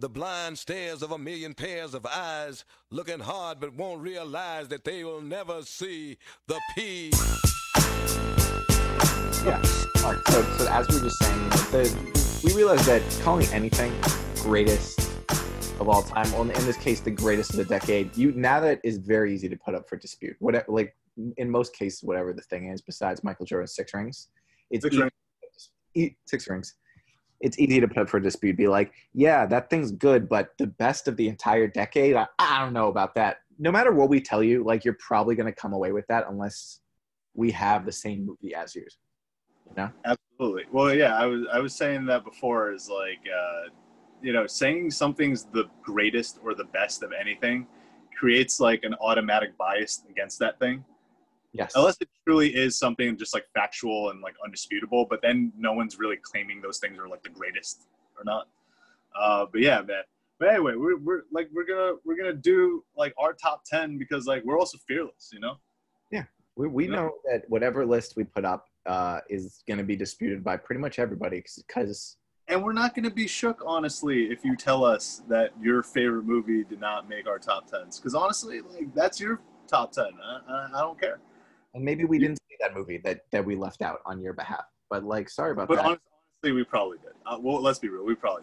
The blind stares of a million pairs of eyes, looking hard but won't realize that they will never see the P. Yeah, right, so as we were just saying, we realized that calling anything greatest of all time, well, in this case, the greatest of the decade, now that is very easy to put up for dispute. Whatever, like in most cases, whatever the thing is, besides Michael Jordan's six rings. It's easy to put up for dispute. Be like, yeah, that thing's good, but the best of the entire decade, I don't know about that. No matter what we tell you, like, you're probably going to come away with that unless we have the same movie as yours. You know? Absolutely. Well, yeah, I was saying that before is like, saying something's the greatest or the best of anything creates like an automatic bias against that thing. Yes. Unless it truly is something just like factual and like undisputable, but then no one's really claiming those things are like the greatest or not. But yeah, man. But anyway, we're gonna do like our top 10 because like we're also fearless, you know. Yeah, we know that whatever list we put up is gonna be disputed by pretty much everybody because. And we're not gonna be shook, honestly, if you tell us that your favorite movie did not make our top 10s, because honestly, like that's your top 10. I don't care. And maybe we didn't see that movie that we left out on your behalf. But, like, sorry about that. But honestly, we probably did. Well, let's be real. We probably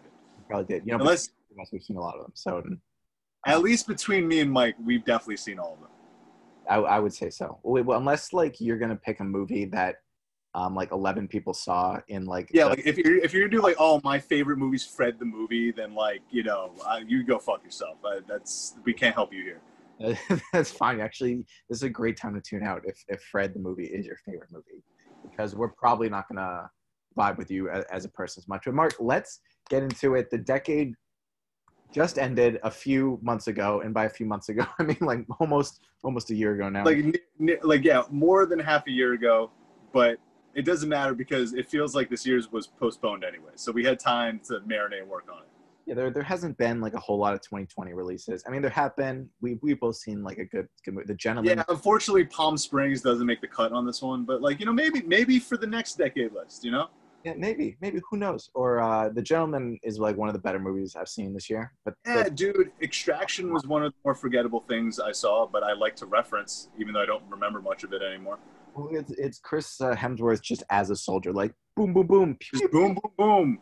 did. You know, unless we've seen a lot of them. So, at least between me and Mike, we've definitely seen all of them. I would say so. Well, unless, like, you're going to pick a movie that, 11 people saw in, like... Yeah, like, if you're going to do, like, oh, my favorite movie's Fred the Movie, then, like, you know, you go fuck yourself. We can't help you here. That's fine. Actually, this is a great time to tune out if Fred the Movie is your favorite movie, because we're probably not gonna vibe with you as a person as much. But Mark, let's get into it. The decade just ended a few months ago, and by a few months ago, I mean like almost a year ago now. Yeah, more than half a year ago. But it doesn't matter because it feels like this year's was postponed anyway, so we had time to marinate and work on it. Yeah, there hasn't been like a whole lot of 2020 releases. I mean, there have been. We've both seen like a good movie. The Gentleman. Yeah, unfortunately, Palm Springs doesn't make the cut on this one. But like, you know, maybe for the next decade list, you know. Yeah, maybe who knows? Or The Gentleman is like one of the better movies I've seen this year. But dude, Extraction was one of the more forgettable things I saw, but I like to reference, even though I don't remember much of it anymore. Well, it's Chris Hemsworth just as a soldier, like boom, boom, boom, pew, boom, boom, boom.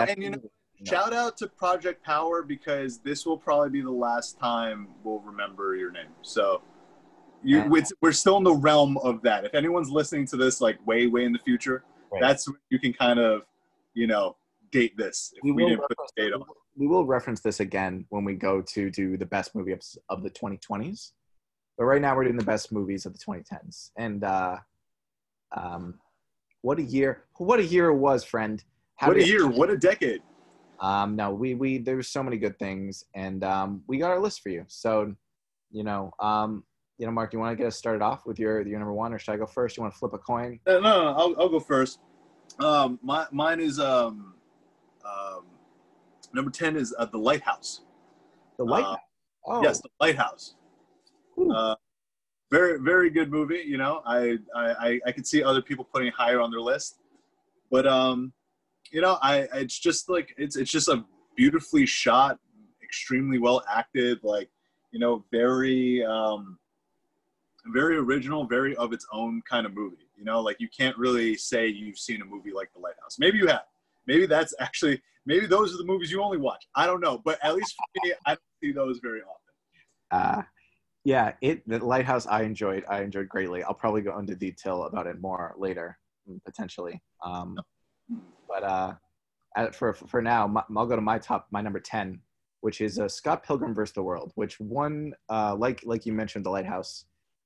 And you know. No. Shout out to Project Power because this will probably be the last time we'll remember your name. So we're still in the realm of that. If anyone's listening to this like way, way in the future, right. That's when you can kind of, you know, date this. If we didn't put the date on. We will reference this again when we go to do the best movie of the 2020s. But right now we're doing the best movies of the 2010s. And what a year. What a year it was, friend. What a decade. There were so many good things, and we got our list for you. So, Mark, you want to get us started off with your number one, or should I go first? You want to flip a coin? No, I'll go first. Mine is number 10 is The Lighthouse. The Lighthouse. Yes, The Lighthouse. Very, very good movie. You know, I could see other people putting it higher on their list, but you know, it's just like it's just a beautifully shot, extremely well acted, like, you know, very very original, very of its own kind of movie. You know, like you can't really say you've seen a movie like The Lighthouse. Maybe you have. Maybe those are the movies you only watch. I don't know, but at least for me, I don't see those very often. Yeah, The Lighthouse I enjoyed greatly. I'll probably go into detail about it more later, potentially. But for now, I'll go to my number 10, which is Scott Pilgrim vs. the World, which won, like you mentioned, The Lighthouse,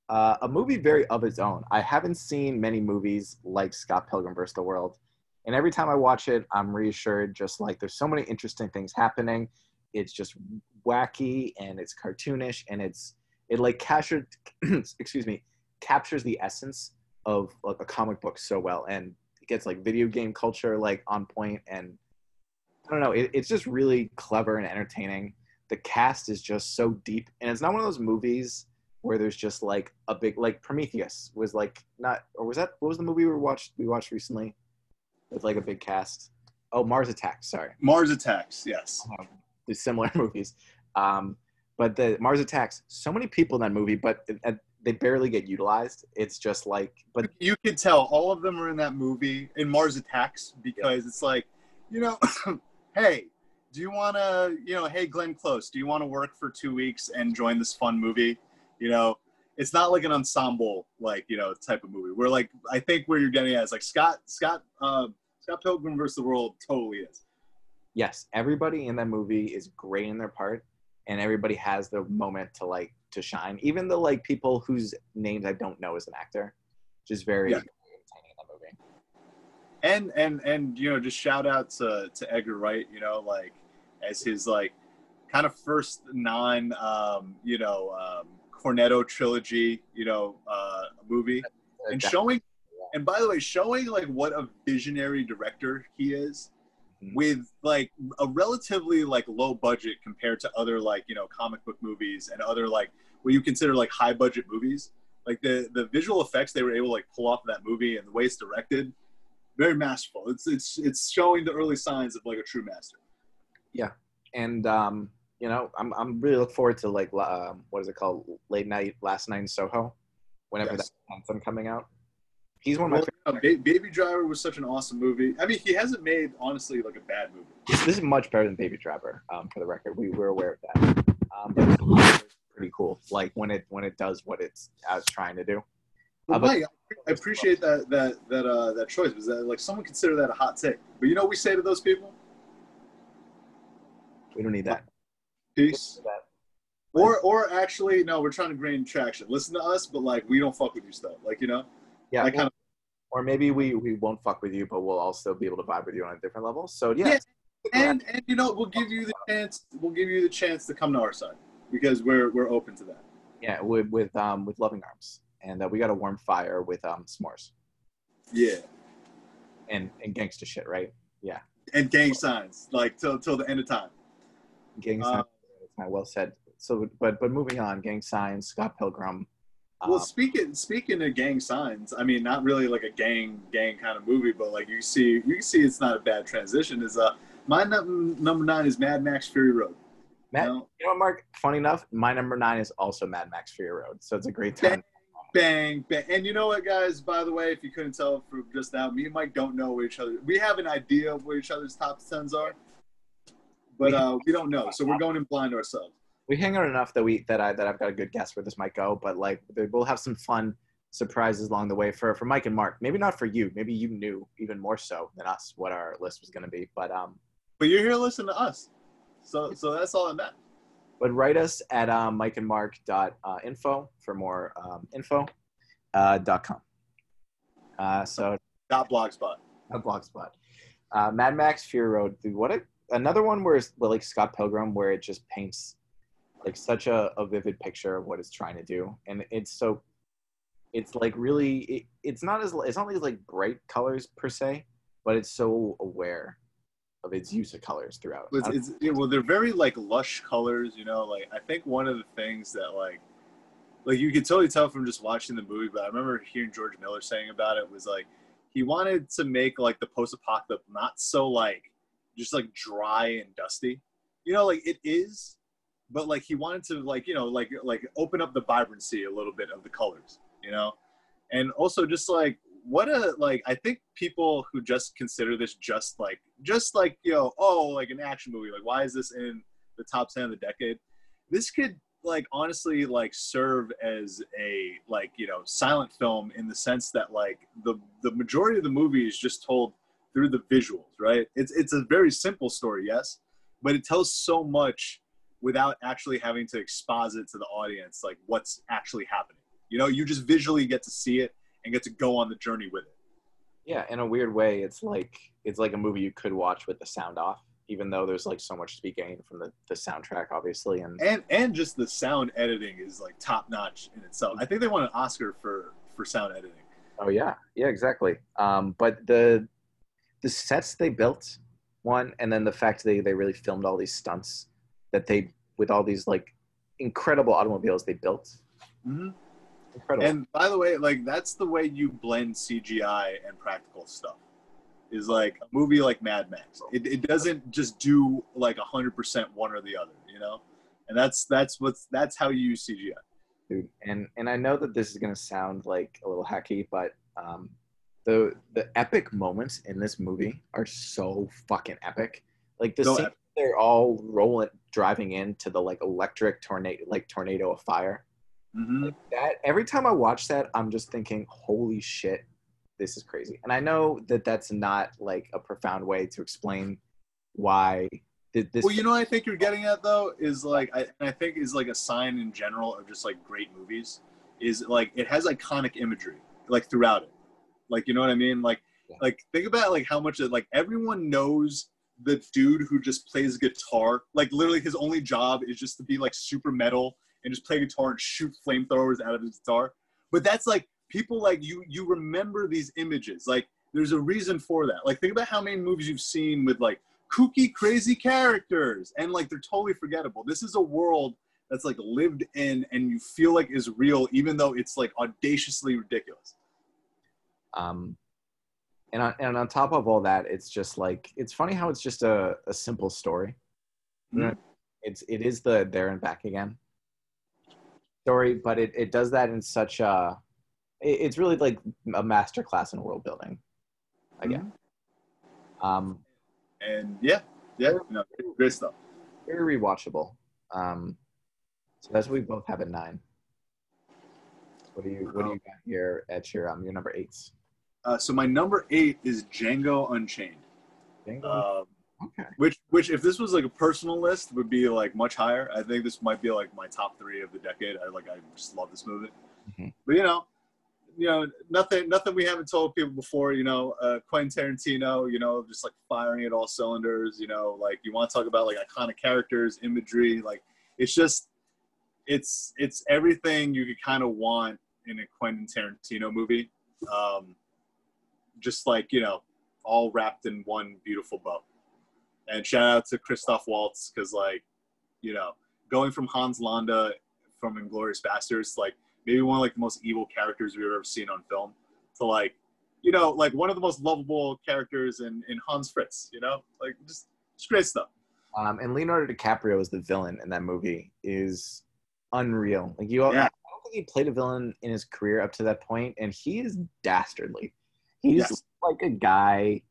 a movie very of its own. I haven't seen many movies like Scott Pilgrim vs. the World, and every time I watch it, I'm reassured. Just like there's so many interesting things happening, it's just wacky and it's cartoonish and it captures the essence of like a comic book so well and. It gets like video game culture like on point, and I don't know, it's just really clever and entertaining. The cast is just so deep, and it's not one of those movies where there's just like a big like Prometheus was like not, or was that, what was the movie we watched recently with like a big cast? Mars Attacks, yes. the similar movies. But the Mars Attacks, so many people in that movie, but they barely get utilized. It's just like, but you could tell all of them are in that movie in Mars Attacks because it's like, you know, hey, do you want to, you know, hey, Glenn Close, do you want to work for 2 weeks and join this fun movie? You know, it's not like an ensemble, like, you know, type of movie. We're like, I think where you're getting at is like Scott Pilgrim versus the World totally is. Yes. Everybody in that movie is great in their part, and everybody has their moment to like, to shine. Even the like people whose names I don't know as an actor, which is very entertaining in that movie. And you know, just shout out to Edgar Wright, you know, like as his like kind of first Cornetto trilogy, you know, movie. And by the way, showing like what a visionary director he is with like a relatively like low budget compared to other like, you know, comic book movies and other like what you consider like high budget movies. Like the visual effects they were able to like pull off that movie and the way it's directed, very masterful. It's showing the early signs of like a true master. Yeah. And you know, I'm really looking forward to like, what is it called? Last Night in Soho, whenever that's on coming out. He's one of my favorite. Baby Driver was such an awesome movie. I mean, he hasn't made, honestly, like a bad movie. This is much better than Baby Driver, for the record. We're aware of that. But it's pretty cool, like when it does what it's trying to do. Mike, I appreciate that choice. Because that, like someone consider that a hot take. But you know what we say to those people? We don't need that. Peace. Or actually, no, we're trying to gain traction. Listen to us, but like we don't fuck with you stuff. Like, you know? Yeah. Well, kind of, or maybe we won't fuck with you, but we'll also be able to vibe with you on a different level. So yeah. And you know, we'll give you the chance to come to our side because we're open to that. Yeah, with loving arms. And we got a warm fire with s'mores. Yeah. And gangsta shit, right? Yeah. And gang signs, like till the end of time. Gang signs. Well said. So, but moving on, gang signs, Scott Pilgrim. Well, speaking of gang signs, I mean, not really like a gang kind of movie, but like you see, it's not a bad transition. Is my number 9 is Mad Max Fury Road. You know, Mark. Funny enough, my number 9 is also Mad Max Fury Road. So it's a great time. Bang, bang, and you know what, guys? By the way, if you couldn't tell from just now, me and Mike don't know where each other. We have an idea of where each other's top 10s are. But we don't know, so we're going in blind ourselves. We hang out enough that I've got a good guess where this might go, but like we'll have some fun surprises along the way for Mike and Mark. Maybe not for you. Maybe you knew even more so than us what our list was going to be. But you're here listening to us, so that's all that matters. But write us at mikeandmark.info for more info. .com. .blogspot. .blogspot. Mad Max Fury Road. Dude, what a another one where it's like Scott Pilgrim, where it just paints like such a vivid picture of what it's trying to do, and it's not like bright colors per se, but it's so aware of its use of colors throughout. Well, they're very like lush colors, you know. Like I think one of the things that like you could totally tell from just watching the movie, but I remember hearing George Miller saying about it was like he wanted to make like the post-apocalypse not so like just like dry and dusty, you know, like it is, but like he wanted to like, you know, like open up the vibrancy a little bit of the colors, you know? And also just like, what a, like, I think people who just consider this just like, you know, oh, like an action movie, like why is this in the top 10 of the decade? This could like, honestly, like serve as a, like, you know, silent film in the sense that like the majority of the movie is just told through the visuals, right? It's a very simple story, yes, but it tells so much without actually having to exposit to the audience, like what's actually happening. You know, you just visually get to see it and get to go on the journey with it. Yeah, in a weird way, it's like a movie you could watch with the sound off, even though there's like so much to be gained from the soundtrack, obviously. And just the sound editing is like top notch in itself. I think they won an Oscar for sound editing. Oh yeah, exactly. But the sets they built, one, and then the fact they really filmed all these stunts that with all these like incredible automobiles they built. Mm-hmm. Incredible. And by the way, like that's the way you blend CGI and practical stuff is like a movie like Mad Max. It doesn't just do like 100% one or the other, you know? And that's how you use CGI. Dude, and I know that this is going to sound like a little hacky, but the epic moments in this movie are so fucking epic. Like the scene they're all driving into the like electric tornado of fire. Mm-hmm. Like that, every time I watch that, I'm just thinking, holy shit, this is crazy. And I know that that's not like a profound way to explain why this. Well, you know what I think you're getting at though is like, I think is like a sign in general of just like great movies is like it has iconic imagery like throughout it. Like, you know what I mean? Like, yeah. Like think about like how much of, like everyone knows the dude who just plays guitar. Like literally his only job is just to be like super metal and just play guitar and shoot flamethrowers out of his guitar. But that's like people like you remember these images. Like there's a reason for that. Like think about how many movies you've seen with like kooky, crazy characters and like they're totally forgettable. This is a world that's like lived in and you feel like is real even though it's like audaciously ridiculous. And on top of all that, it's just like, it's funny how it's just a simple story. Mm-hmm. It is the there and back again story, but it does that in such a, it's really like a masterclass in world building again. Mm-hmm. And yeah, you know, great stuff. Very rewatchable. So that's what we both have at 9. What do you got here at your number 8s? So my number 8 is Django Unchained. Django. Okay. Which if this was like a personal list would be like much higher. I think this might be like my top 3 of the decade. I just love this movie. Mm-hmm. But you know nothing we haven't told people before. You know, Quentin Tarantino. You know, just like firing at all cylinders. You know, like you want to talk about like iconic characters, imagery. Like it's just it's everything you could kind of want in a Quentin Tarantino movie. Just like, you know, all wrapped in one beautiful bow. And shout out to Christoph Waltz because, like, you know, going from Hans Landa from Inglourious Basterds, like maybe one of like the most evil characters we've ever seen on film, to like, you know, like one of the most lovable characters in Hans Fritz. You know, like just great stuff. And Leonardo DiCaprio as the villain in that movie is unreal. Like I don't think he played a villain in his career up to that point, and he is dastardly. He's like a guy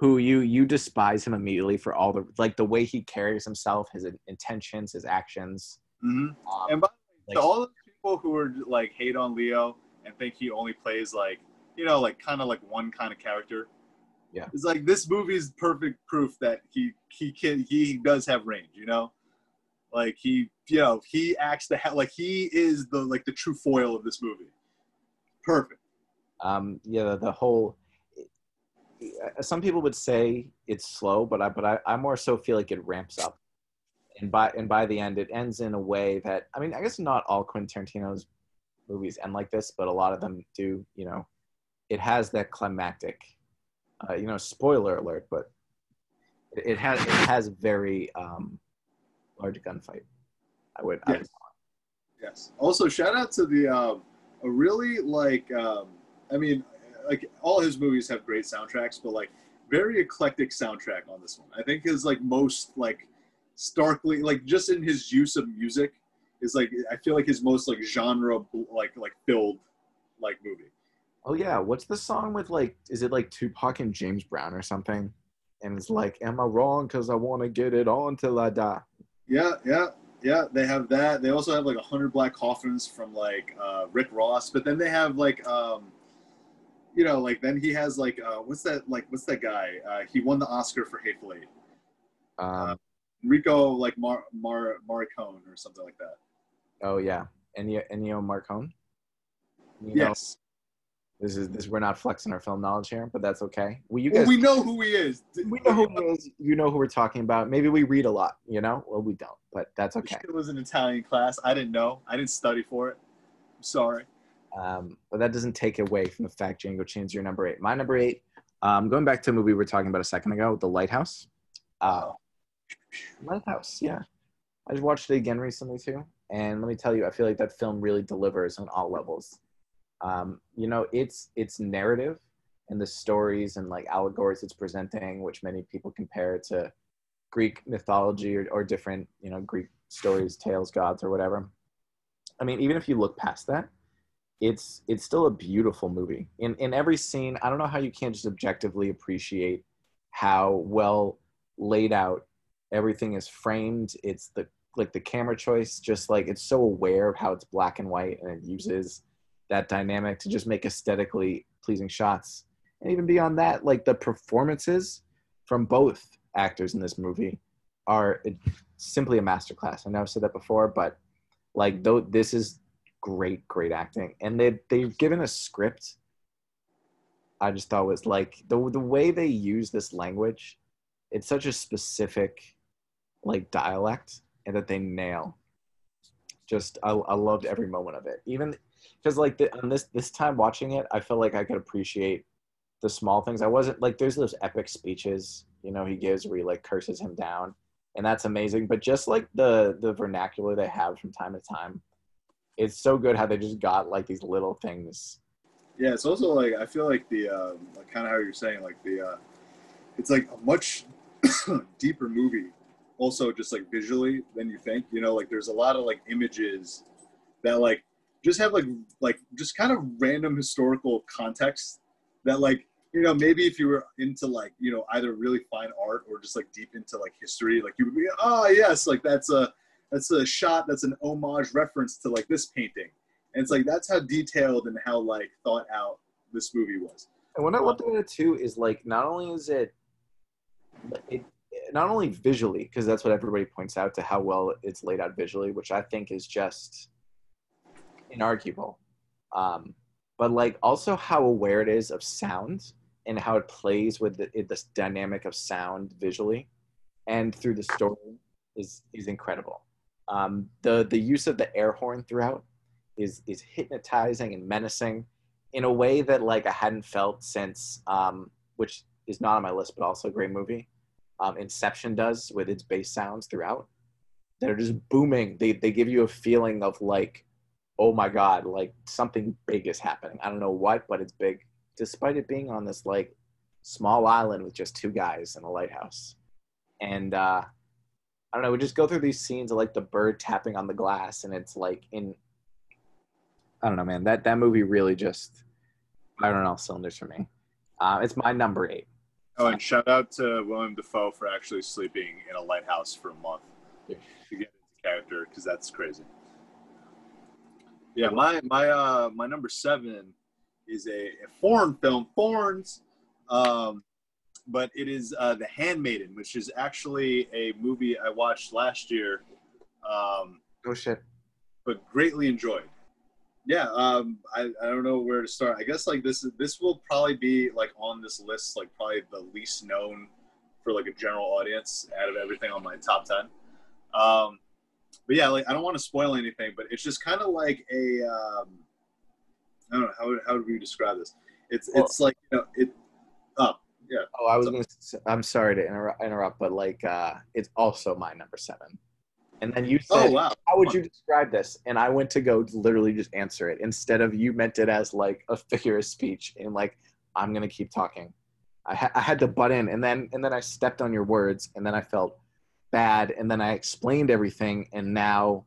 who you despise him immediately for all the, like the way he carries himself, his intentions, his actions. Mm-hmm. And by the way, to all the people who are like hate on Leo and think he only plays like, you know, like kind of like one kind of character. Yeah. It's like this movie is perfect proof that he does have range, you know? Like he acts like he is the, like the true foil of this movie. Perfect. The whole, some people would say it's slow, but I more so feel like it ramps up, and by the end it ends in a way that, I mean, I guess not all Quentin Tarantino's movies end like this, but a lot of them do. You know, it has that climactic, you know, spoiler alert, but it has very large gunfight. I would. Yes. Also, shout out to the a really like. I mean, like all his movies have great soundtracks, but like very eclectic soundtrack on this one. I think his like most like starkly like just in his use of music is like, I feel like his most like genre like filled like movie. Oh yeah, what's the song with like, is it like Tupac and James Brown or something? And it's like, am I wrong? Cause I want to get it on till I die. Yeah, they have that. They also have like 100 Black Coffins from like Rick Ross, but then they have like. You know, like then he has like what's that guy? He won the Oscar for Hateful Eight. Enrico like Morricone or something like that. Oh yeah, Ennio Morricone. Yes. This we're not flexing our film knowledge here, but that's okay. We know who he is. We know who he is. You know who we're talking about. Maybe we read a lot, you know? Well, we don't, but that's okay. It was an Italian class. I didn't know. I didn't study for it. I'm sorry. But that doesn't take away from the fact Django Chain's your number 8. My number 8, going back to a movie we were talking about a second ago, The Lighthouse. Lighthouse, yeah. I just watched it again recently too. And let me tell you, I feel like that film really delivers on all levels. You know, it's narrative and the stories and like allegories it's presenting, which many people compare to Greek mythology or different, you know, Greek stories, tales, gods, or whatever. I mean, even if you look past that, it's still a beautiful movie. In every scene, I don't know how you can't just objectively appreciate how well laid out everything is framed. It's the like the camera choice, just like it's so aware of how it's black and white, and it uses that dynamic to just make aesthetically pleasing shots. And even beyond that, like the performances from both actors in this movie are simply a masterclass. I know I've said that before, but like though this is great acting, and they've given a script I just thought was like the way they use this language, it's such a specific like dialect, and that they nail. Just I loved every moment of it, even because like on this time watching it, I felt like I could appreciate the small things. I wasn't like there's those epic speeches, you know, he gives where he like curses him down, and that's amazing, but just like the vernacular they have from time to time, it's so good how they just got like these little things. Yeah, it's also like I feel like the like kind of how you're saying like the it's like a much deeper movie also, just like visually than you think, you know, like there's a lot of like images that like just have like just kind of random historical context that like, you know, maybe if you were into like, you know, either really fine art or just like deep into like history, like you would be, oh yes, like that's a shot, that's an homage reference to like this painting. And it's like, that's how detailed and how like thought out this movie was. And what I loved about it too is like, not only visually, because that's what everybody points out to how well it's laid out visually, which I think is just inarguable. But like also how aware it is of sound and how it plays with this dynamic of sound visually and through the story is incredible. The use of the air horn throughout is hypnotizing and menacing in a way that like I hadn't felt since, which is not on my list, but also a great movie. Inception does with its bass sounds throughout that are just booming. They give you a feeling of like, oh my God, like something big is happening. I don't know what, but it's big, despite it being on this like small island with just two guys and a lighthouse. And I don't know, we just go through these scenes of like the bird tapping on the glass, and it's like I don't know, man, that movie really just fired on all cylinders for me. It's my number 8. Oh, and shout out to William Dafoe for actually sleeping in a lighthouse for a month to get into character, because that's crazy. Yeah, my number 7 is a foreign film, but it is The Handmaiden, which is actually a movie I watched last year. Oh shit! But greatly enjoyed. Yeah, I don't know where to start. I guess like this will probably be like on this list like probably the least known for like a general audience out of everything on my top 10. But yeah, like I don't want to spoil anything, but it's just kind of like a I don't know how would we describe this. It's like, you know, it. Oh yeah. Oh, I was gonna say, I'm sorry to interrupt, but like it's also my number 7. And then you said, oh, wow. How would you describe this? And I went to go literally just answer it instead of you meant it as like a figure of speech and like, I'm going to keep talking. I had to butt in. And then I stepped on your words, and then I felt bad. And then I explained everything. And now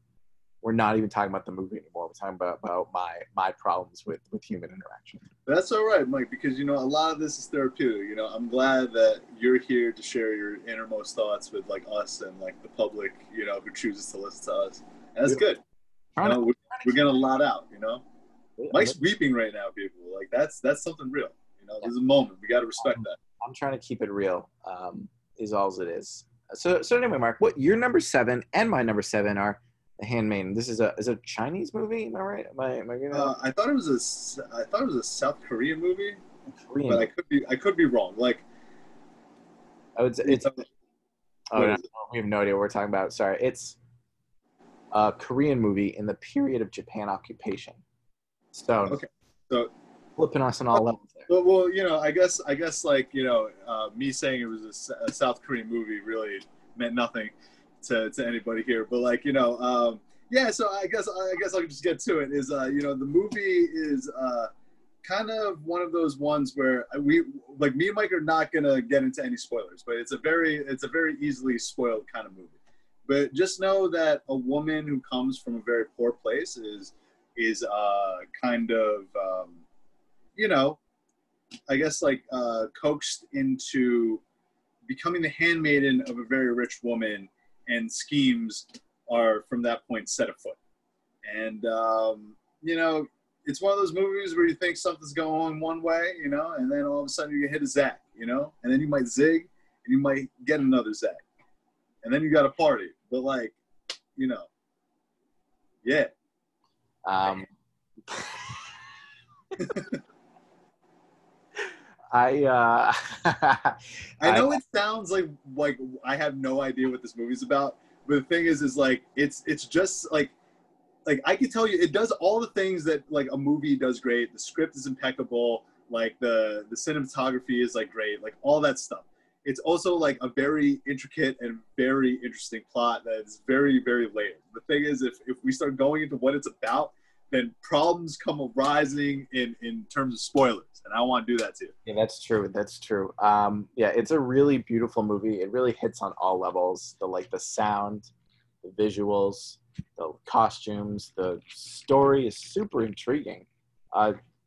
we're not even talking about the movie anymore. We're talking about my problems with human interaction. That's all right, Mike, because, you know, a lot of this is therapeutic. You know, I'm glad that you're here to share your innermost thoughts with, like, us and, like, the public, you know, who chooses to listen to us. And that's good. You know, we're getting a lot out, you know. Mike's weeping right now, people. Like, that's something real. You know, there's a moment. We got to respect that. I'm trying to keep it real is all it is. So anyway, Mark, what your number 7 and my number 7 are The Handmaiden. This is a Chinese movie, am I right? Am I gonna... I thought it was a South Korean movie, but I could be wrong. Like, I would say we have no idea what we're talking about. Sorry, it's a Korean movie in the period of Japan occupation. So okay, so flipping us on all levels there. Well, you know, I guess like, you know, me saying it was a South Korean movie really meant nothing to anybody here, but like, you know, yeah, so I guess I'll just get to it. Is, you know, the movie is kind of one of those ones where we, like, me and Mike are not gonna get into any spoilers, but it's a very easily spoiled kind of movie. But just know that a woman who comes from a very poor place is kind of, you know, I guess like coaxed into becoming the handmaiden of a very rich woman, and schemes are from that point set afoot. And, you know, it's one of those movies where you think something's going on one way, you know, and then all of a sudden you hit a zag, you know, and then you might zig and you might get another zag. And then you got a party, but like, you know, yeah. I know it sounds like I have no idea what this movie's about, but the thing is like, it's just like I can tell you, it does all the things that like a movie does great. The script is impeccable. Like the cinematography is like great, like all that stuff. It's also like a very intricate and very interesting plot that is very, very layered. The thing is, if we start going into what it's about, then problems come arising in terms of spoilers, and I don't want to do that to you. Yeah, that's true. That's true. Yeah, it's a really beautiful movie. It really hits on all levels: the sound, the visuals, the costumes. The story is super intriguing,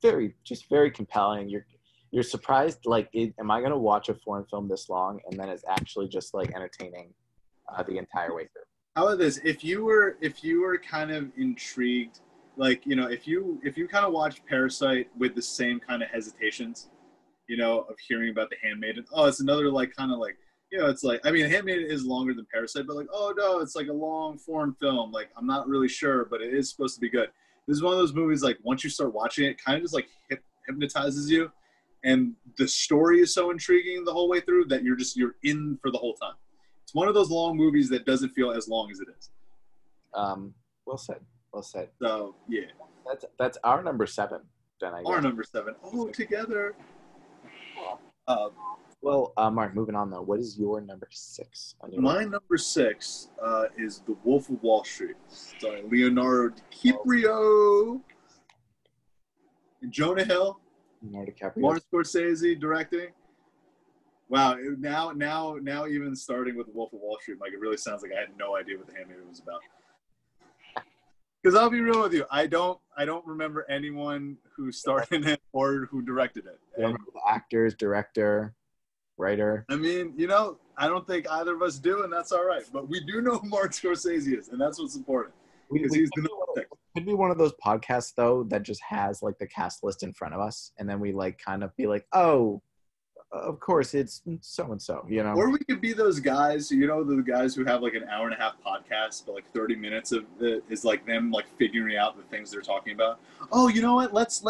very compelling. You're surprised, like, am I going to watch a foreign film this long? And then it's actually just, like, entertaining the entire way through. How about this? If you were kind of intrigued, like, you know, if you kind of watched Parasite with the same kind of hesitations, you know, of hearing about The Handmaiden. Oh, it's another, like, kind of, like, you know, it's like, I mean, Handmaiden is longer than Parasite, but, like, oh, no, it's, like, a long foreign film. Like, I'm not really sure, but it is supposed to be good. This is one of those movies, like, once you start watching it, kind of just, like, hypnotizes you. And the story is so intriguing the whole way through that you're in for the whole time. It's one of those long movies that doesn't feel as long as it is. Well said. So, yeah. That's our number 7, then, I guess. Our number 7. Oh, together. Mark, moving on, though. What is your number 6? My number 6 is The Wolf of Wall Street, starring Leonardo DiCaprio, and Jonah Hill. Martin Scorsese directing. Wow! Now, even starting with The Wolf of Wall Street, like, it really sounds like I had no idea what The Handmaiden was about. Because I'll be real with you, I don't remember anyone who starred in it or who directed it. And, actors, director, writer. I mean, you know, I don't think either of us do, and that's all right. But we do know who Martin Scorsese is, and that's what's important. Could be one of those podcasts, though, that just has, like, the cast list in front of us, and then we, like, kind of be like, oh, of course, it's so-and-so, you know? Or we could be those guys, you know, the guys who have, like, an hour-and-a-half podcast, but, like, 30 minutes of it is, like, them, like, figuring out the things they're talking about. Oh, you know what? Let's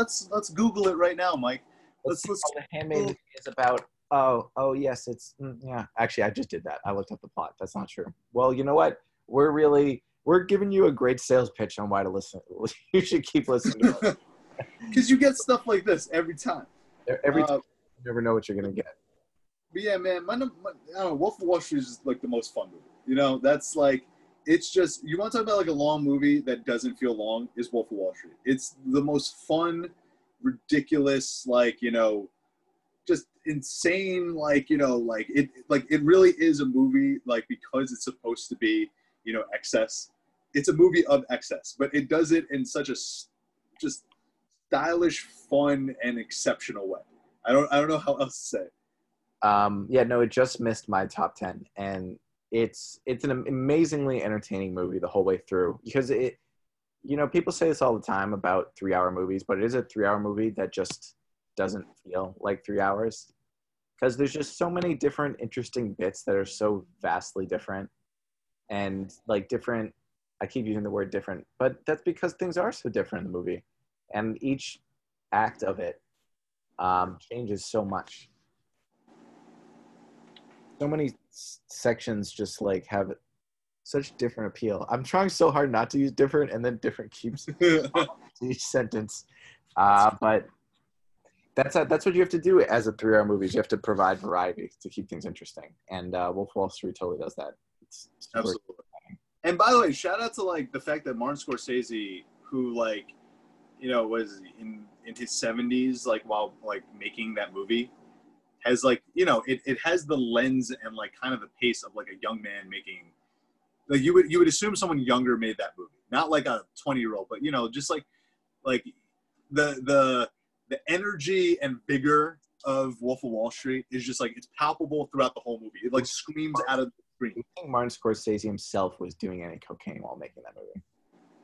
Google it right now, Mike. Let's The Handmaiden is about. Oh, yes, it's, yeah. Actually, I just did that. I looked up the plot. That's not true. Well, you know what? We're giving you a great sales pitch on why to listen. You should keep listening to us. Because you get stuff like this every time. Every time. You never know what you're going to get. But yeah, man, I don't know, Wolf of Wall Street is just, like, the most fun movie. You know, that's like, it's just, you want to talk about, like, a long movie that doesn't feel long, is Wolf of Wall Street. It's the most fun, ridiculous, like, you know, just insane, like, you know, like it really is a movie, like, because it's supposed to be, you know, excess. It's a movie of excess, but it does it in such a just stylish, fun, and exceptional way. I don't know how else to say it. Yeah, no, it just missed my top 10, and it's an amazingly entertaining movie the whole way through, because it, you know, people say this all the time about 3-hour movies, but it is a 3-hour movie that just doesn't feel like 3 hours, because there's just so many different interesting bits that are so vastly different. And, like, different, I keep using the word different, but that's because things are so different in the movie. And each act of it changes so much. So many sections just, like, have such different appeal. I'm trying so hard not to use different, and then different keeps each sentence. But that's what you have to do as a 3-hour movie. You have to provide variety to keep things interesting. And Wolf of Wall Street totally does that. Absolutely. Exciting. And by the way, shout out to, like, the fact that Martin Scorsese, who, like, you know, was in his 70s, like while like making that movie, has like, you know, it has the lens and like kind of the pace of like a young man making, like you would assume someone younger made that movie, not like a 20-year-old, but you know, just like the energy and vigor of Wolf of Wall Street is just like, it's palpable throughout the whole movie. It like screams out of the screen. Do you think Martin Scorsese himself was doing any cocaine while making that movie?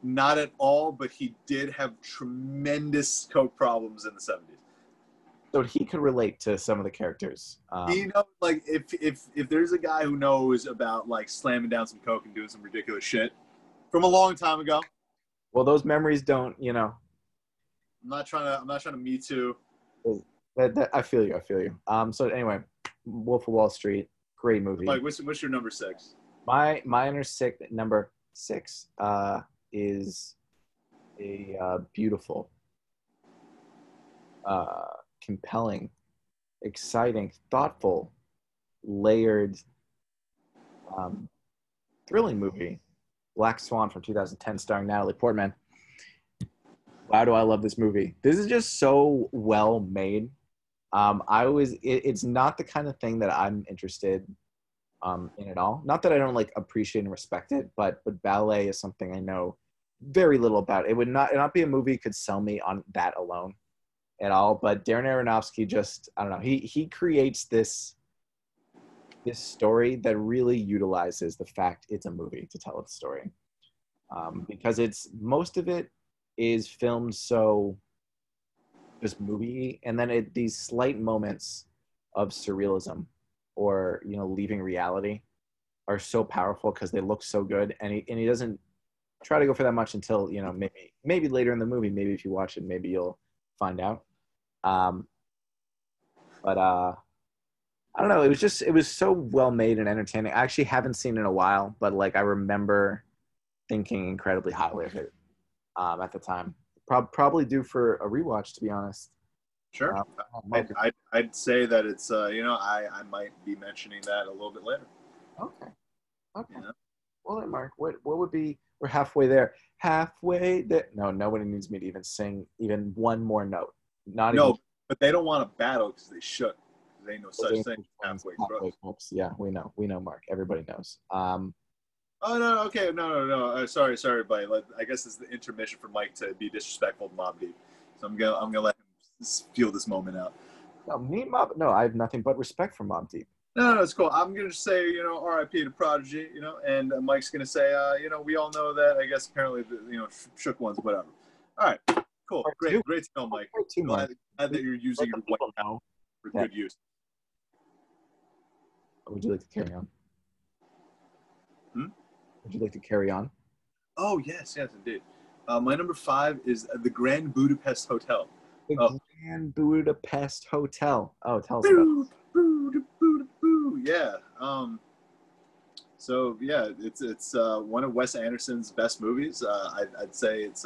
Not at all, but he did have tremendous coke problems in the 70s. So he could relate to some of the characters. You know, like if there's a guy who knows about like slamming down some coke and doing some ridiculous shit from a long time ago. Well, those memories don't, you know. I'm not trying to me too. I feel you. So anyway, Wolf of Wall Street, great movie. Like, what's your number six? My number six is a beautiful, compelling, exciting, thoughtful, layered, thrilling movie, Black Swan from 2010, starring Natalie Portman. Wow, do I love this movie. This is just so well made. It's not the kind of thing that I'm interested in at all. Not that I don't like appreciate and respect it, but ballet is something I know very little about. It would not be a movie could sell me on that alone at all. But Darren Aronofsky just, I don't know, he creates this story that really utilizes the fact it's a movie to tell its story. Because it's most of it is filmed so just movie, and then these slight moments of surrealism or, you know, leaving reality are so powerful because they look so good, and he doesn't try to go for that much until, you know, maybe later in the movie, maybe if you watch it, maybe you'll find out. I don't know, it was so well made and entertaining. I actually haven't seen it in a while, but like I remember thinking incredibly highly of it. At the time, probably due for a rewatch, to be honest. Sure, I'd say that it's you know, I might be mentioning that a little bit later. Okay. You know? Well, then, Mark, what would be? We're halfway there. No, nobody needs me to even sing even one more note. But they don't want to battle because they should. They know such thing. Halfway folks. Yeah, we know, Mark. Everybody knows. Oh, no, okay, no. Sorry, buddy. I guess it's the intermission for Mike to be disrespectful to Mobb Deep. So I'm gonna let him feel this moment out. No, I have nothing but respect for Mobb Deep. No, it's cool. I'm gonna just say, you know, R.I.P. to Prodigy, you know, and Mike's gonna say, you know, we all know that. I guess apparently, you know, shook ones, whatever. All right, cool, great to know, Mike. Glad that you're using your white now for good use. Would you like to carry on? Would you like to carry on? Oh, yes, indeed. My number five is The Grand Budapest Hotel. Grand Budapest Hotel. Oh, tell us about it. Yeah. So, yeah, it's one of Wes Anderson's best movies. I'd say it's,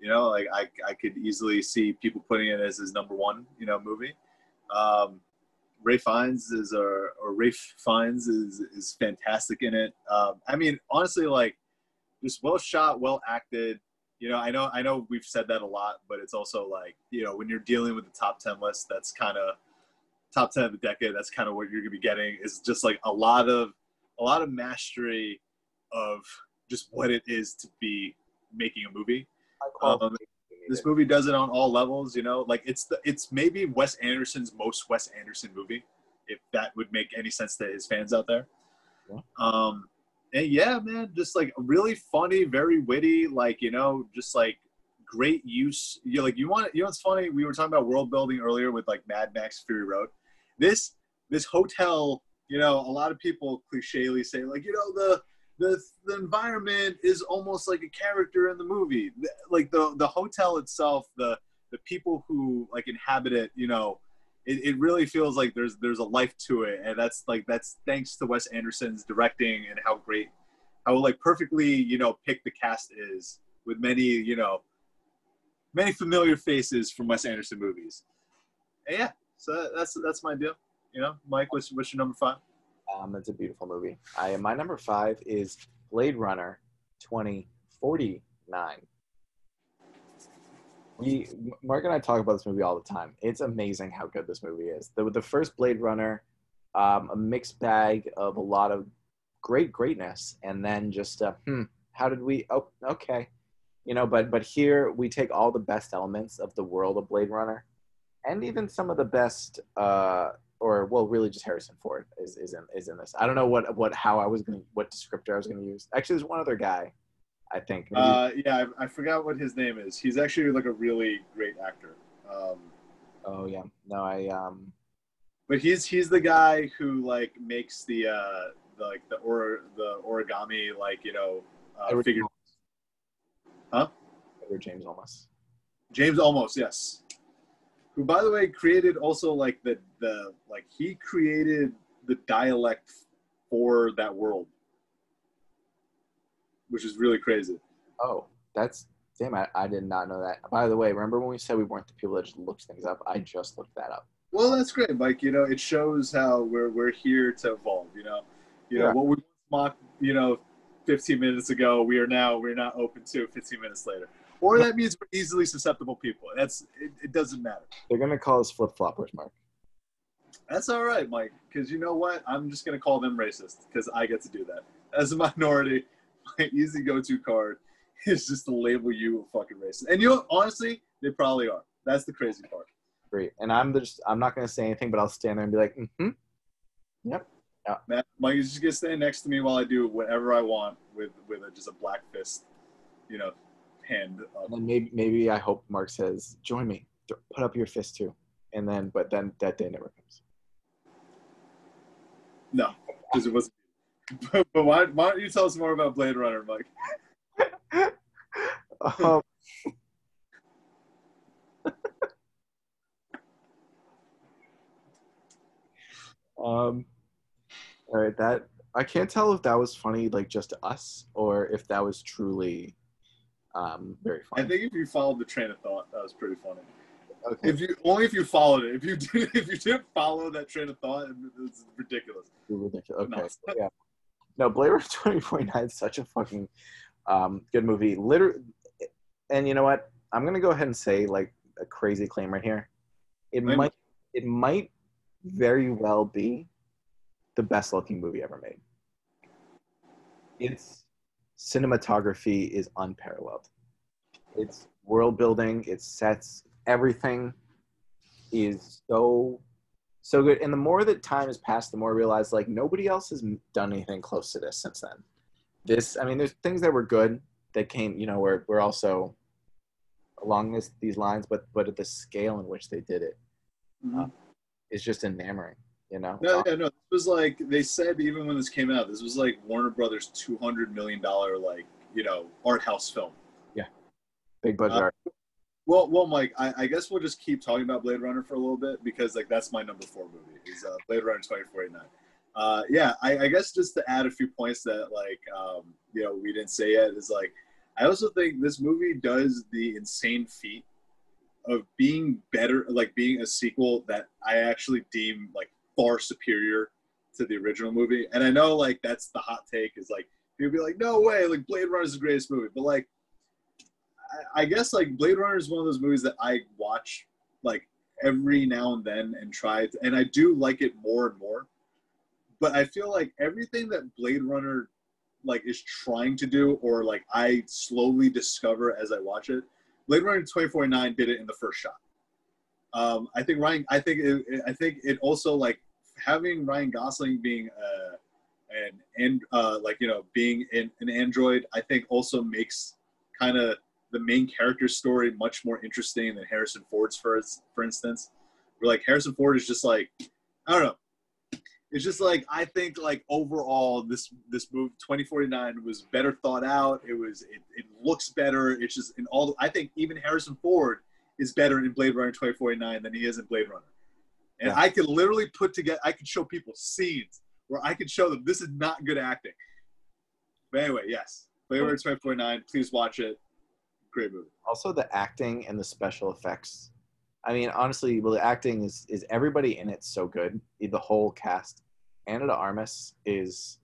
you know, like I could easily see people putting it as his number one, you know, movie. Ralph Fiennes is fantastic in it. I mean, honestly, like, just well shot, well acted. You know, I know we've said that a lot, but it's also like, you know, when you're dealing with the top 10 list, that's kind of top 10 of the decade. That's kind of what you're gonna be getting. Is just like a lot of mastery of just what it is to be making a movie. This movie does it on all levels, you know. Like it's maybe Wes Anderson's most Wes Anderson movie, if that would make any sense to his fans out there. Yeah. And yeah, man, just like really funny, very witty, like, you know, just like great use. You like you know what's funny? We were talking about world building earlier with like Mad Max Fury Road. This hotel, you know, a lot of people clichély say like, you know, the environment is almost like a character in the movie. Like the hotel itself, the people who like inhabit it, you know, it really feels like there's a life to it, and that's thanks to Wes Anderson's directing and how like perfectly, you know, picked the cast is with many familiar faces from Wes Anderson movies. And yeah, so that's my deal. You know, Mike, what's your number five? It's a beautiful movie. My number five is Blade Runner 2049. Mark and I talk about this movie all the time. It's amazing how good this movie is. The first Blade Runner, a mixed bag of a lot of greatness, and then just how did we? Oh, okay, you know. But here we take all the best elements of the world of Blade Runner, and even some of the best, really just Harrison Ford is in this. I don't know what descriptor I was gonna use. Actually, there's one other guy, I think. I forgot what his name is. He's actually like a really great actor. But he's the guy who like makes the origami figure. Huh? Edward James Olmos. James Olmos, yes. Who, by the way, created also like he created the dialect for that world, which is really crazy. Oh, that's damn! I did not know that. By the way, remember when we said we weren't the people that just looked things up? I just looked that up. Well, that's great, Mike. You know, it shows how we're here to evolve. You know what we mocked 15 minutes ago, we're not open to 15 minutes later. Or that means we're easily susceptible people. It doesn't matter. They're going to call us flip-floppers, Mark. That's all right, Mike, because you know what? I'm just going to call them racist because I get to do that. As a minority, my easy go-to card is just to label you a fucking racist. And honestly, they probably are. That's the crazy part. Great. And I'm not going to say anything, but I'll stand there and be like, mm-hmm. Yep. Yeah. Mike is just going to stand next to me while I do whatever I want with just a black fist, hand up. And then maybe I hope Mark says, join me, put up your fist too. And then, but then that day never comes. No, because it wasn't. But why don't you tell us more about Blade Runner, Mike? All right, that I can't tell if that was funny, like just to us, or if that was truly very funny. I think if you followed the train of thought, that was pretty funny. Okay. If you followed it. If you didn't follow that train of thought, it's ridiculous. Okay. No. Yeah. No, Blade Runner 2049 is such a fucking good movie. Literally, and you know what? I'm gonna go ahead and say like a crazy claim right here. It might very well be the best looking movie ever made. It's cinematography is unparalleled. It's world building, it's sets, everything is so good. And the more that time has passed, the more I realize like nobody else has done anything close to this since then. This, I mean, there's things that were good that came, we're also along these lines, but at the scale in which they did it, mm-hmm. Is just enamoring. This was like they said even when this came out, this was like Warner Brothers $200 million art house film. Yeah, big budget art. Well, Mike, I guess we'll just keep talking about Blade Runner for a little bit because like that's my number 4 movie is Blade Runner 2049. I guess just to add a few points that like we didn't say yet is like I also think this movie does the insane feat of being better, like being a sequel that I actually deem like far superior to the original movie. And I know like that's the hot take is like people be like, no way, like Blade Runner is the greatest movie. But like I guess like Blade Runner is one of those movies that I watch like every now and then and and I do like it more and more. But I feel like everything that Blade Runner like is trying to do or like I slowly discover as I watch it, Blade Runner 2049 did it in the first shot. I think it also like having Ryan Gosling being being an android, I think also makes kind of the main character story much more interesting than Harrison Ford's for instance. Where like Harrison Ford is just like, I don't know. It's just like, I think like overall this movie 2049 was better thought out. It looks better. It's just I think even Harrison Ford is better in Blade Runner 2049 than he is in Blade Runner. And yeah. I could literally I could show people scenes where I could show them this is not good acting. But anyway, yes. Blade Runner 2049, please watch it. Great movie. Also the acting and the special effects. I mean, honestly, well, the acting is everybody in it so good. The whole cast. Anna de Armas is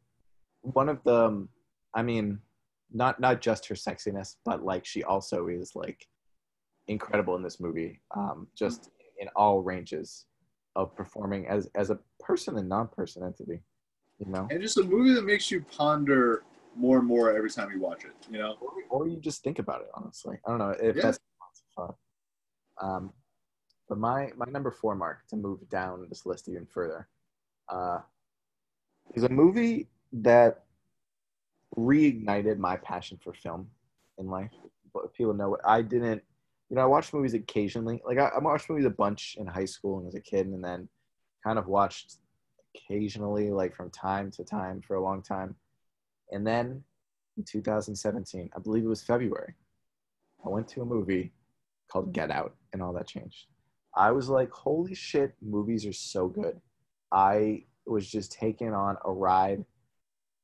one of the, not just her sexiness, but like she also is like incredible in this movie, just in all ranges of performing as a person and non-person entity, you know? And just a movie that makes you ponder more and more every time you watch it, you know? Or you just think about it, honestly. I don't know if that's fun. But my number four, Mark, to move down this list even further, is a movie that reignited my passion for film in life. But people know what I didn't, you know, I watched movies occasionally. Like I watched movies a bunch in high school and as a kid, and then kind of watched occasionally, like from time to time for a long time. And then in 2017, I believe it was February, I went to a movie called Get Out, and all that changed. I was like, holy shit, movies are so good. I was just taken on a ride.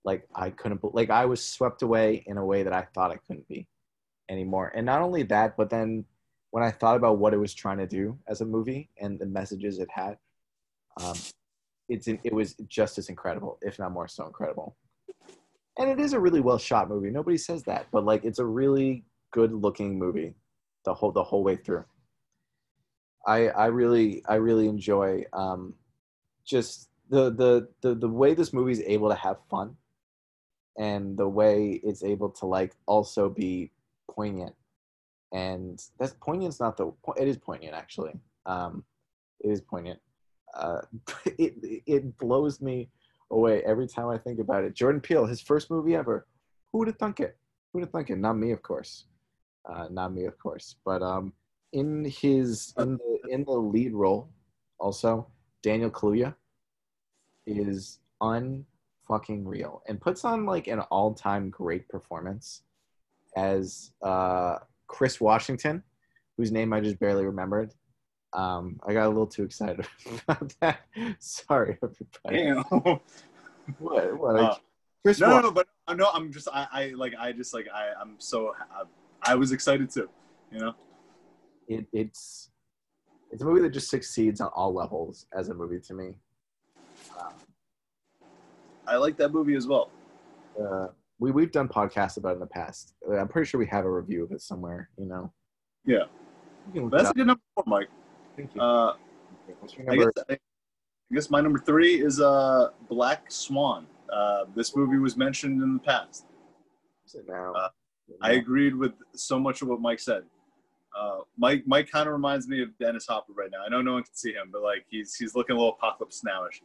Like I couldn't, like I was swept away in a way that I thought I couldn't be anymore. And not only that, but then when I thought about what it was trying to do as a movie and the messages it had, it was just as incredible, if not more so incredible. And it is a really well shot movie. Nobody says that, but like, it's a really good looking movie the whole way through. I really enjoy just the way this movie is able to have fun, and the way it's able to like also be poignant. And that's poignant's not the it is poignant actually. It is poignant. It blows me away every time I think about it. Jordan Peele, his first movie ever. Who would have thunk it? Who would have thunk it? Not me, of course. But in the lead role, also Daniel Kaluuya is unfucking real and puts on like an all-time great performance as Chris Washington, whose name I just barely remembered. I got a little too excited about that. Sorry, everybody. Damn. What? Chris Washington. I was excited too, you know? It's a movie that just succeeds on all levels as a movie to me. I like that movie as well. We've done podcasts about it in the past. I'm pretty sure we have a review of it somewhere, you know? Yeah. That's a good number four, Mike. Thank you. What's your number? I guess my number three is Black Swan. This movie was mentioned in the past. Is it now? I agreed with so much of what Mike said. Mike kind of reminds me of Dennis Hopper right now. I know no one can see him, but like he's looking a little Apocalypse Now-ish.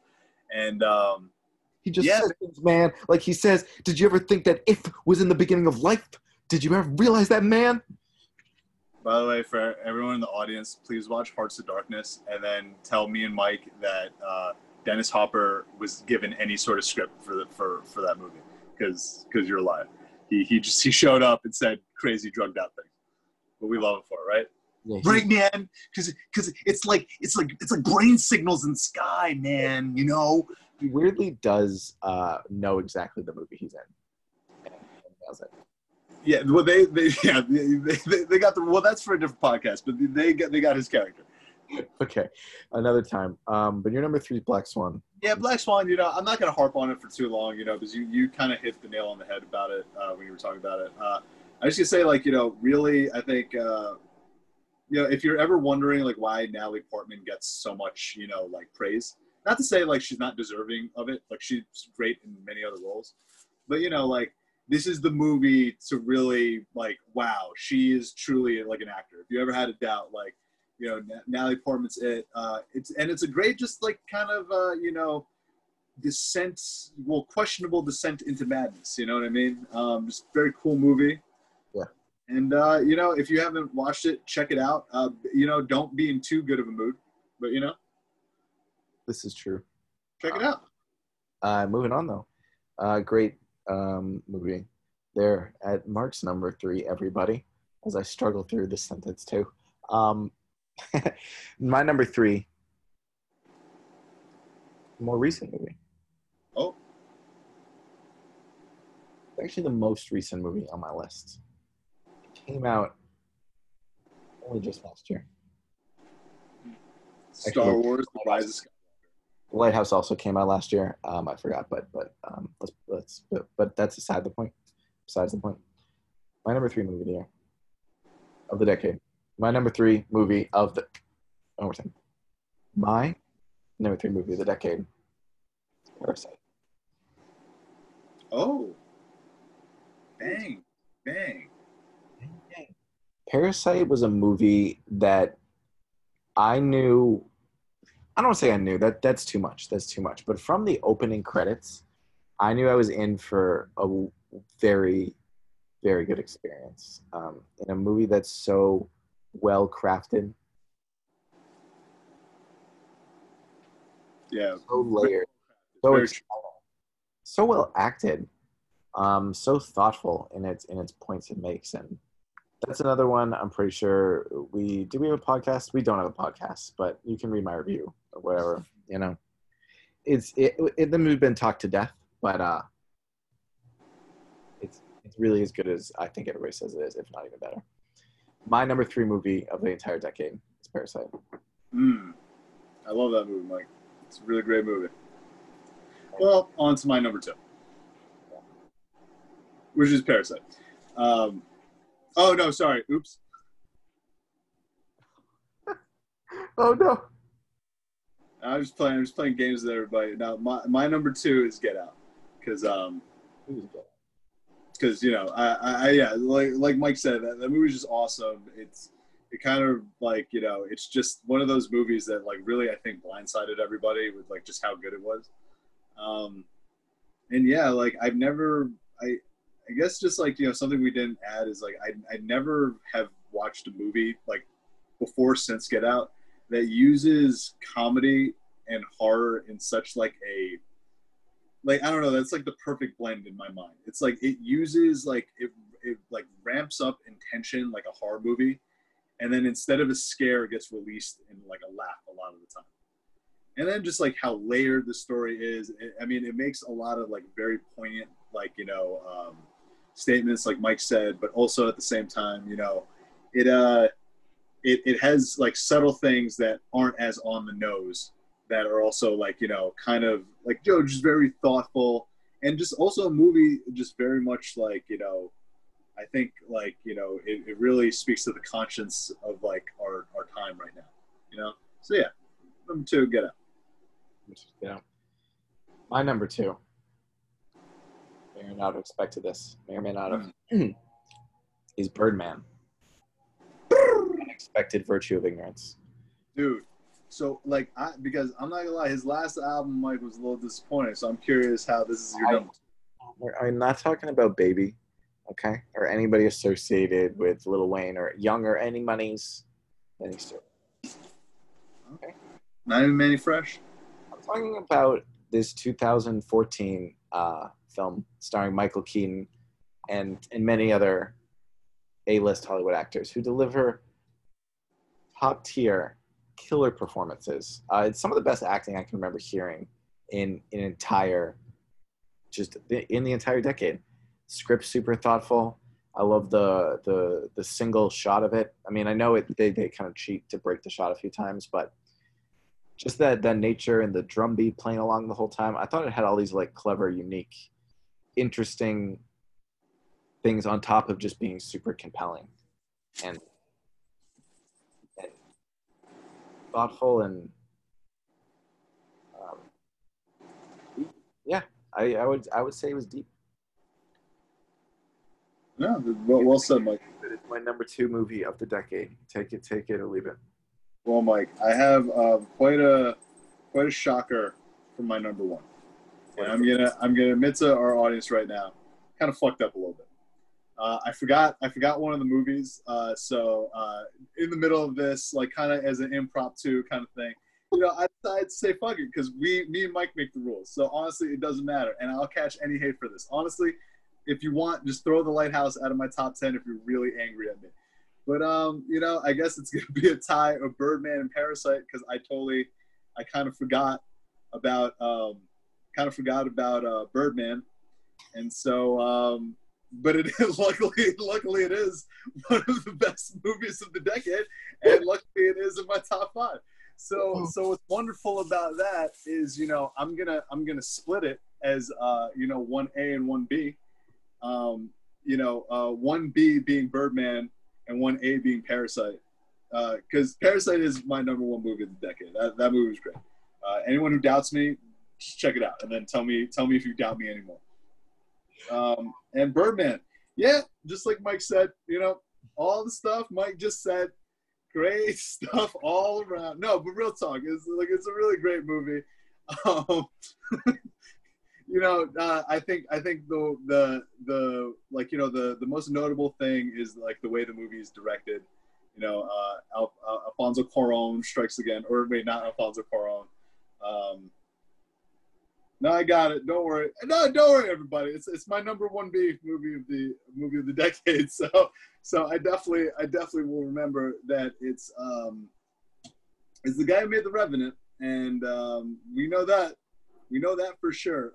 And he just says things, man. Like he says, "Did you ever think that if was in the beginning of life? Did you ever realize that, man?" By the way, for everyone in the audience, please watch Hearts of Darkness and then tell me and Mike that Dennis Hopper was given any sort of script for that movie, because you're lying. He showed up and said crazy drugged out things, but we love it for it, right? Yeah, right, man. Because it's like brain signals in the sky, man. You know, he weirdly does know exactly the movie he's in. And yeah, well they got the well that's for a different podcast, but they got his character. Okay, another time. But your number three is Black Swan. Yeah, Black Swan, you know, I'm not going to harp on it for too long, you know, because you kind of hit the nail on the head about it when you were talking about it. I just going to say, like, you know, really, I think, you know, if you're ever wondering, like, why Natalie Portman gets so much, you know, like, praise, not to say, like, she's not deserving of it, like, she's great in many other roles, but, you know, like, this is the movie to really, like, wow, she is truly, like, an actor. If you ever had a doubt, like, you know, Natalie Portman's it. It's a great, just like kind of, you know, questionable descent into madness. You know what I mean? Just very cool movie. Yeah. And, you know, if you haven't watched it, check it out. You know, don't be in too good of a mood, but you know. This is true. Check it out. Moving on though. Great movie there at Mark's number three, everybody, as I struggle through this sentence too. My number three, more recent movie. Oh, it's actually the most recent movie on my list. It came out only just last year. Star Wars: The Rise of Skywalker. The Lighthouse also came out last year. I forgot, but let's that's beside the point. My number three movie of the year, of the decade. My number three movie of the... One more time. My number three movie of the decade. Parasite. Oh. Bang. Bang. Parasite was a movie that I knew... I don't want to say I knew. That's too much. That's too much. But from the opening credits, I knew I was in for a very, very good experience. In a movie that's so well crafted. Yeah. So layered. So external, so well acted. So thoughtful in its points it makes. And that's another one I'm pretty sure we... Do we have a podcast? We don't have a podcast, but you can read my review or whatever, you know. The movie's been talked to death, but it's really as good as I think everybody says it is, if not even better. My number three movie of the entire decade is Parasite. I love that movie, Mike. It's a really great movie. Well, on to my number two, which is Parasite. Oh, no, sorry. Oops. Oh, no. I'm just playing games with everybody. Now, my number two is Get Out. Because you know, like Mike said, that movie's just awesome. It kind of, like, you know, it's just one of those movies that, like, really, I think, blindsided everybody with, like, just how good it was. And, yeah, like, I've never... I guess just, like, you know, something we didn't add is, like, I never have watched a movie, like, before since Get Out that uses comedy and horror in such, like, a, like, I don't know, that's, like, the perfect blend in my mind. It's, like, it uses, like, it like, ramps up in tension, like a horror movie, and then instead of a scare, it gets released in, like, a laugh a lot of the time. And then just, like, how layered the story is. I mean, it makes a lot of, like, very poignant, like, you know, statements, like Mike said, but also at the same time, you know, it has, like, subtle things that aren't as on the nose that are also, like, you know, kind of, like, Joe, just very thoughtful, and just also a movie just very much, like, you know, I think, like, you know, it really speaks to the conscience of, like, our time right now, you know? So, yeah, number two, Get Out. Yeah. My number two. May or not have expected this. May or may not have. Is Birdman. Unexpected virtue of ignorance. Dude, so, like, because I'm not gonna lie, his last album, Mike, was a little disappointing. So I'm curious how this is your number. I'm not talking about Baby, okay, or anybody associated with Lil Wayne or Young or any monies. Any sort. Okay. Not even Manny Fresh. I'm talking about this 2014 film starring Michael Keaton and many other A-list Hollywood actors who deliver top-tier killer performances. It's some of the best acting I can remember hearing in the entire decade. Script's super thoughtful. I love the single shot of it. I mean, I know they kind of cheat to break the shot a few times, but just that nature and the drum beat playing along the whole time. I thought it had all these, like, clever, unique, interesting things on top of just being super compelling and thoughtful and yeah, I would say it was deep. Yeah, well said, Mike. It's my number two movie of the decade. Take it or leave it. Well, Mike, I have quite a shocker for my number one, and I'm gonna admit to our audience right now, kind of fucked up a little bit. I forgot one of the movies, so in the middle of this, like, kind of as an impromptu kind of thing, you know, I decided to say fuck it because me and Mike make the rules. So honestly, it doesn't matter, and I'll catch any hate for this. Honestly, if you want, just throw The Lighthouse out of my top 10 if you're really angry at me. But, you know, I guess it's going to be a tie of Birdman and Parasite because I kind of forgot about Birdman. And so, but it is, luckily it is one of the best movies of the decade. And luckily it is in my top five. So what's wonderful about that is, you know, I'm going to split it as, you know, 1A and 1B. You know, 1B being Birdman, and 1A being Parasite, Because Parasite is my #1 movie of the decade. That movie was great. Anyone who doubts me, just check it out, and then tell me if you doubt me anymore. And Birdman, yeah, just like Mike said, you know, all the stuff Mike just said, great stuff all around. No, but real talk, it's a really great movie. You know, I think the most notable thing is like the way the movie is directed. You know, Alfonso Cuarón strikes again, or wait, not Alfonso Cuarón. No, I got it. Don't worry. No, don't worry, everybody. It's my #1 beef movie of the decade. So I definitely will remember that it's the guy who made The Revenant, and we know that for sure.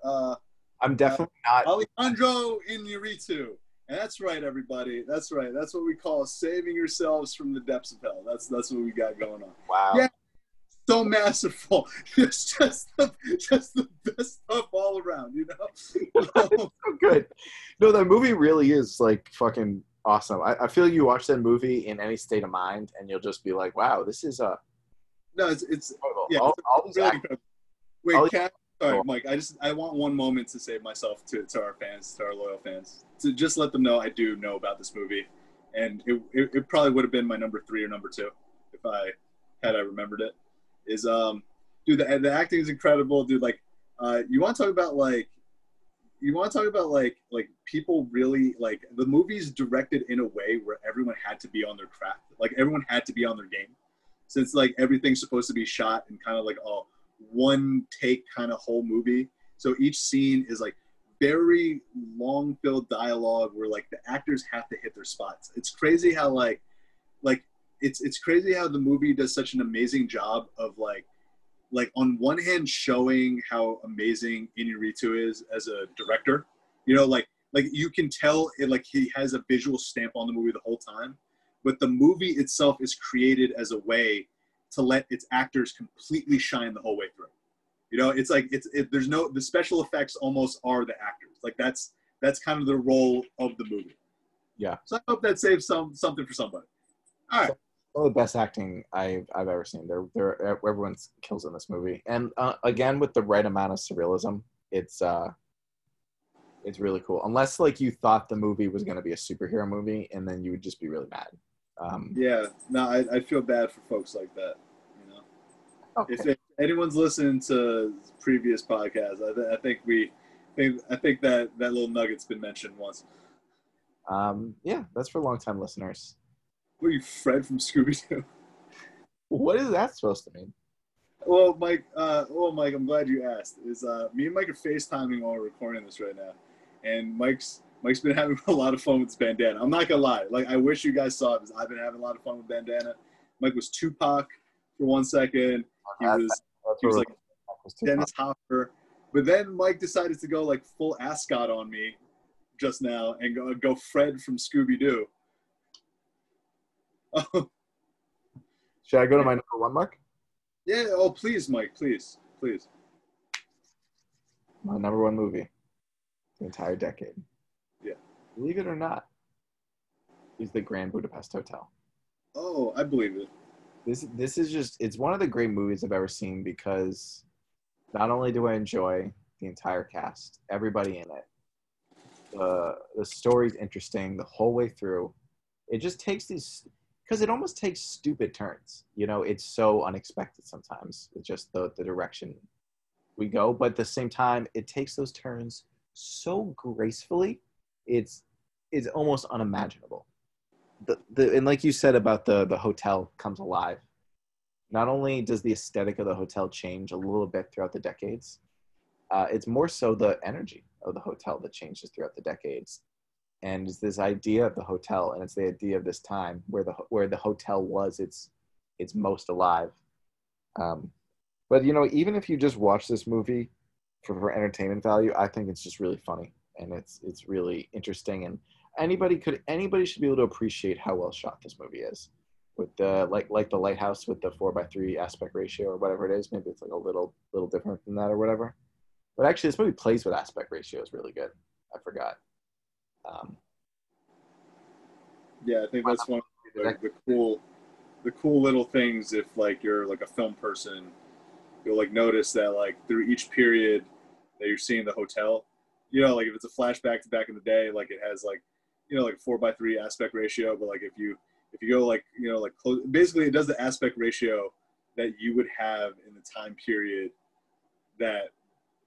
I'm definitely not Alejandro Iñárritu. And that's right, everybody. That's right. That's what we call saving yourselves from the depths of hell. That's what we got going on. Wow. Yeah. So masterful. It's just the best stuff all around, you know? So good. No, that movie really is like fucking awesome. I feel you watch that movie in any state of mind and you'll just be like, wow, this is a... No, it's yeah, all it's really actors, wait, sorry, Mike, I want one moment to save myself to our fans, to our loyal fans, to just let them know I do know about this movie. And it probably would have been my #3 or #2 if I remembered it. Is dude, the acting is incredible, dude. Like, you want to talk about like people really like the movie's directed in a way where everyone had to be on their craft, like everyone had to be on their game, since like everything's supposed to be shot in kind of like a one take kind of whole movie. So each scene is like very long filled dialogue where like the actors have to hit their spots. It's crazy how like. It's crazy how the movie does such an amazing job of like on one hand showing how amazing Iñárritu is as a director, you know, like you can tell it, like he has a visual stamp on the movie the whole time, but the movie itself is created as a way to let its actors completely shine the whole way through. You know, it's like there's no, the special effects almost are the actors. Like that's kind of the role of the movie. Yeah. So I hope that saves something for somebody. All right. One of the best acting I've ever seen. Everyone kills in this movie, and again with the right amount of surrealism, it's really cool. Unless like you thought the movie was going to be a superhero movie, and then you would just be really mad. Yeah, no, I feel bad for folks like that. You know, okay. If anyone's listened to previous podcasts, I think that little nugget's been mentioned once. Yeah, that's for longtime listeners. What are you, Fred from Scooby-Doo? What is that supposed to mean? Well, Mike, I'm glad you asked. Is me and Mike are FaceTiming while we're recording this right now, and Mike's been having a lot of fun with his bandana. I'm not gonna lie, like I wish you guys saw it because I've been having a lot of fun with bandana. Mike was Tupac for 1 second. He was like Dennis Hopper, but then Mike decided to go like full Ascot on me just now and go Fred from Scooby-Doo. Should I go to my #1, Mark? Yeah. Oh, please, Mike. Please. My #1 movie, the entire decade. Yeah. Believe it or not, is the Grand Budapest Hotel. Oh, I believe it. This is just—it's one of the great movies I've ever seen because not only do I enjoy the entire cast, everybody in it, the story's interesting the whole way through. It just takes these, because it almost takes stupid turns. You know, it's so unexpected sometimes. It's just the direction we go. But at the same time, it takes those turns so gracefully. It's almost unimaginable. And like you said about the hotel comes alive. Not only does the aesthetic of the hotel change a little bit throughout the decades, it's more so the energy of the hotel that changes throughout the decades. And it's this idea of the hotel, and it's the idea of this time where the hotel was its most alive. But you know, even if you just watch this movie for entertainment value, I think it's just really funny and it's really interesting. And anybody should be able to appreciate how well shot this movie is, with the like the lighthouse with the 4:3 aspect ratio or whatever it is. Maybe it's like a little different than that or whatever. But actually, this movie plays with aspect ratios really good. I forgot. Yeah, I think that's one of the cool the cool little things, if like you're like a film person, you'll like notice that like through each period that you're seeing the hotel, you know, like if it's a flashback to back in the day, like it has like, you know, like 4:3 aspect ratio. But like if you go like, you know, like close, basically it does the aspect ratio that you would have in the time period that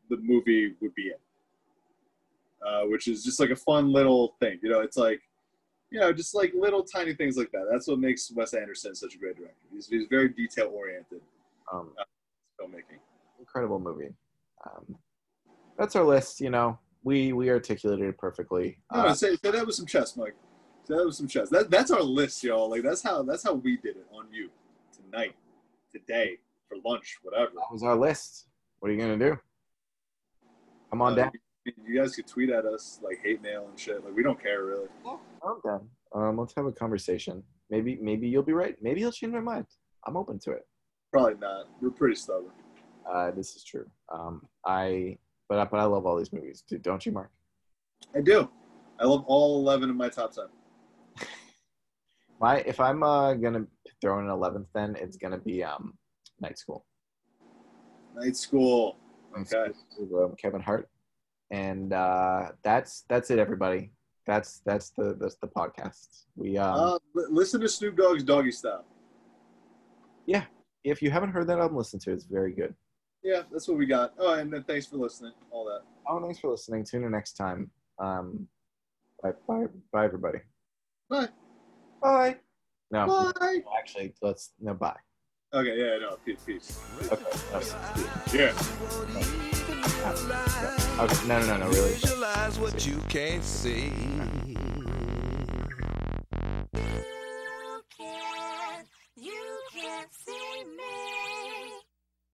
the movie would be in, which is just like a fun little thing. You know, it's like, you know, just like little tiny things like that. That's what makes Wes Anderson such a great director. He's very detail oriented filmmaking. Incredible movie. That's our list. You know, we articulated it perfectly. Say that with some chest, Mike. Say that with some chest. That's our list, y'all. Like that's how we did it on you tonight, today, for lunch, whatever. That was our list. What are you gonna do? Come on down. You guys could tweet at us, like hate mail and shit. Like we don't care really. Okay. Let's have a conversation. Maybe you'll be right. Maybe he'll change my mind. I'm open to it. Probably not. You're pretty stubborn. This is true. But I love all these movies too. Don't you, Mark? I do. I love all 11 of my top 10. If I'm gonna throw in an 11th, then it's gonna be Night School. Night School. Okay. Kevin Hart. And that's it, everybody. That's the podcast. We listen to Snoop Dogg's Doggy Style. Yeah, if you haven't heard that album, listen to it. It's very good. Yeah, that's what we got. Oh, and then thanks for listening. All that. Oh, thanks for listening. Tune in next time. Bye, everybody. Bye. Bye. No. Bye. Actually, bye. Okay. Yeah. No. Peace. Okay. Yeah. Okay. No, really. Visualize what you can't see.